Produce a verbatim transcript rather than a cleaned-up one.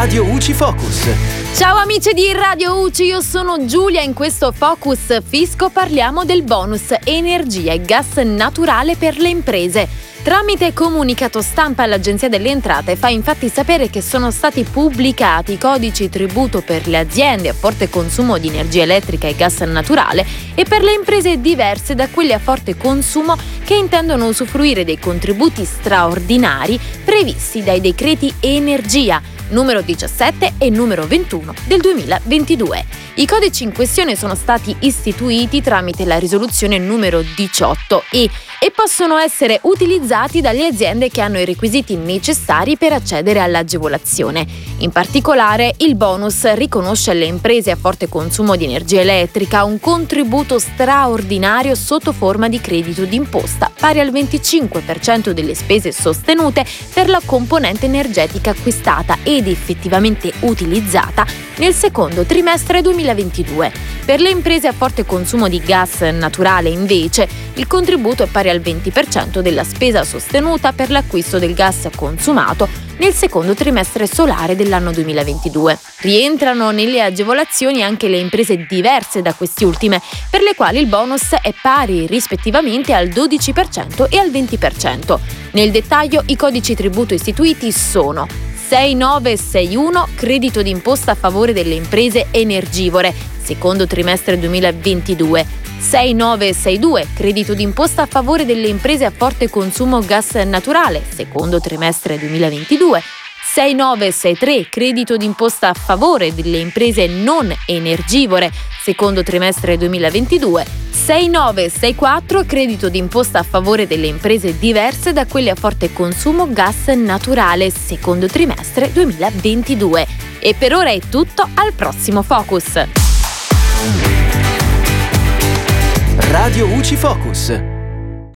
Radio Uci Focus. Ciao amici di Radio Uci, io sono Giulia. In questo Focus Fisco parliamo del bonus energia e gas naturale per le imprese. Tramite comunicato stampa l'Agenzia delle Entrate fa infatti sapere che sono stati pubblicati codici tributo per le aziende a forte consumo di energia elettrica e gas naturale e per le imprese diverse da quelle a forte consumo che intendono usufruire dei contributi straordinari previsti dai decreti Energia numero diciassette e numero ventuno del duemilaventidue. I codici in questione sono stati istituiti tramite la risoluzione numero diciotto e, e possono essere utilizzati dalle aziende che hanno i requisiti necessari per accedere all'agevolazione. In particolare, il bonus riconosce alle imprese a forte consumo di energia elettrica un contributo straordinario sotto forma di credito d'imposta pari al venticinque per cento delle spese sostenute per la componente energetica acquistata e ed effettivamente utilizzata nel secondo trimestre duemilaventidue. Per le imprese a forte consumo di gas naturale, invece, il contributo è pari al venti per cento della spesa sostenuta per l'acquisto del gas consumato nel secondo trimestre solare dell'anno duemilaventidue. Rientrano nelle agevolazioni anche le imprese diverse da quest'ultime, per le quali il bonus è pari rispettivamente al dodici per cento e al venti per cento. Nel dettaglio, i codici tributo istituiti sono sei nove sei uno credito d'imposta a favore delle imprese energivore, secondo trimestre duemilaventidue, sei nove sei due credito d'imposta a favore delle imprese a forte consumo gas naturale, secondo trimestre duemilaventidue, sei nove sei tre credito d'imposta a favore delle imprese non energivore, secondo trimestre duemilaventidue, sei nove sei quattro credito d'imposta a favore delle imprese diverse da quelle a forte consumo gas naturale, secondo trimestre duemilaventidue. E per ora è tutto, al prossimo Focus. Radio Uci Focus.